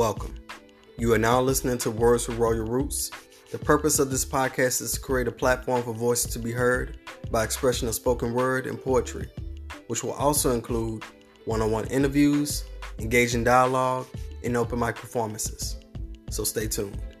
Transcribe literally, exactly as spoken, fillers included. Welcome. You are now listening to Words from Royal Roots. The purpose of this podcast is to create a platform for voices to be heard by expression of spoken word and poetry, which will also include one-on-one interviews, engaging dialogue, and open mic performances. So stay tuned.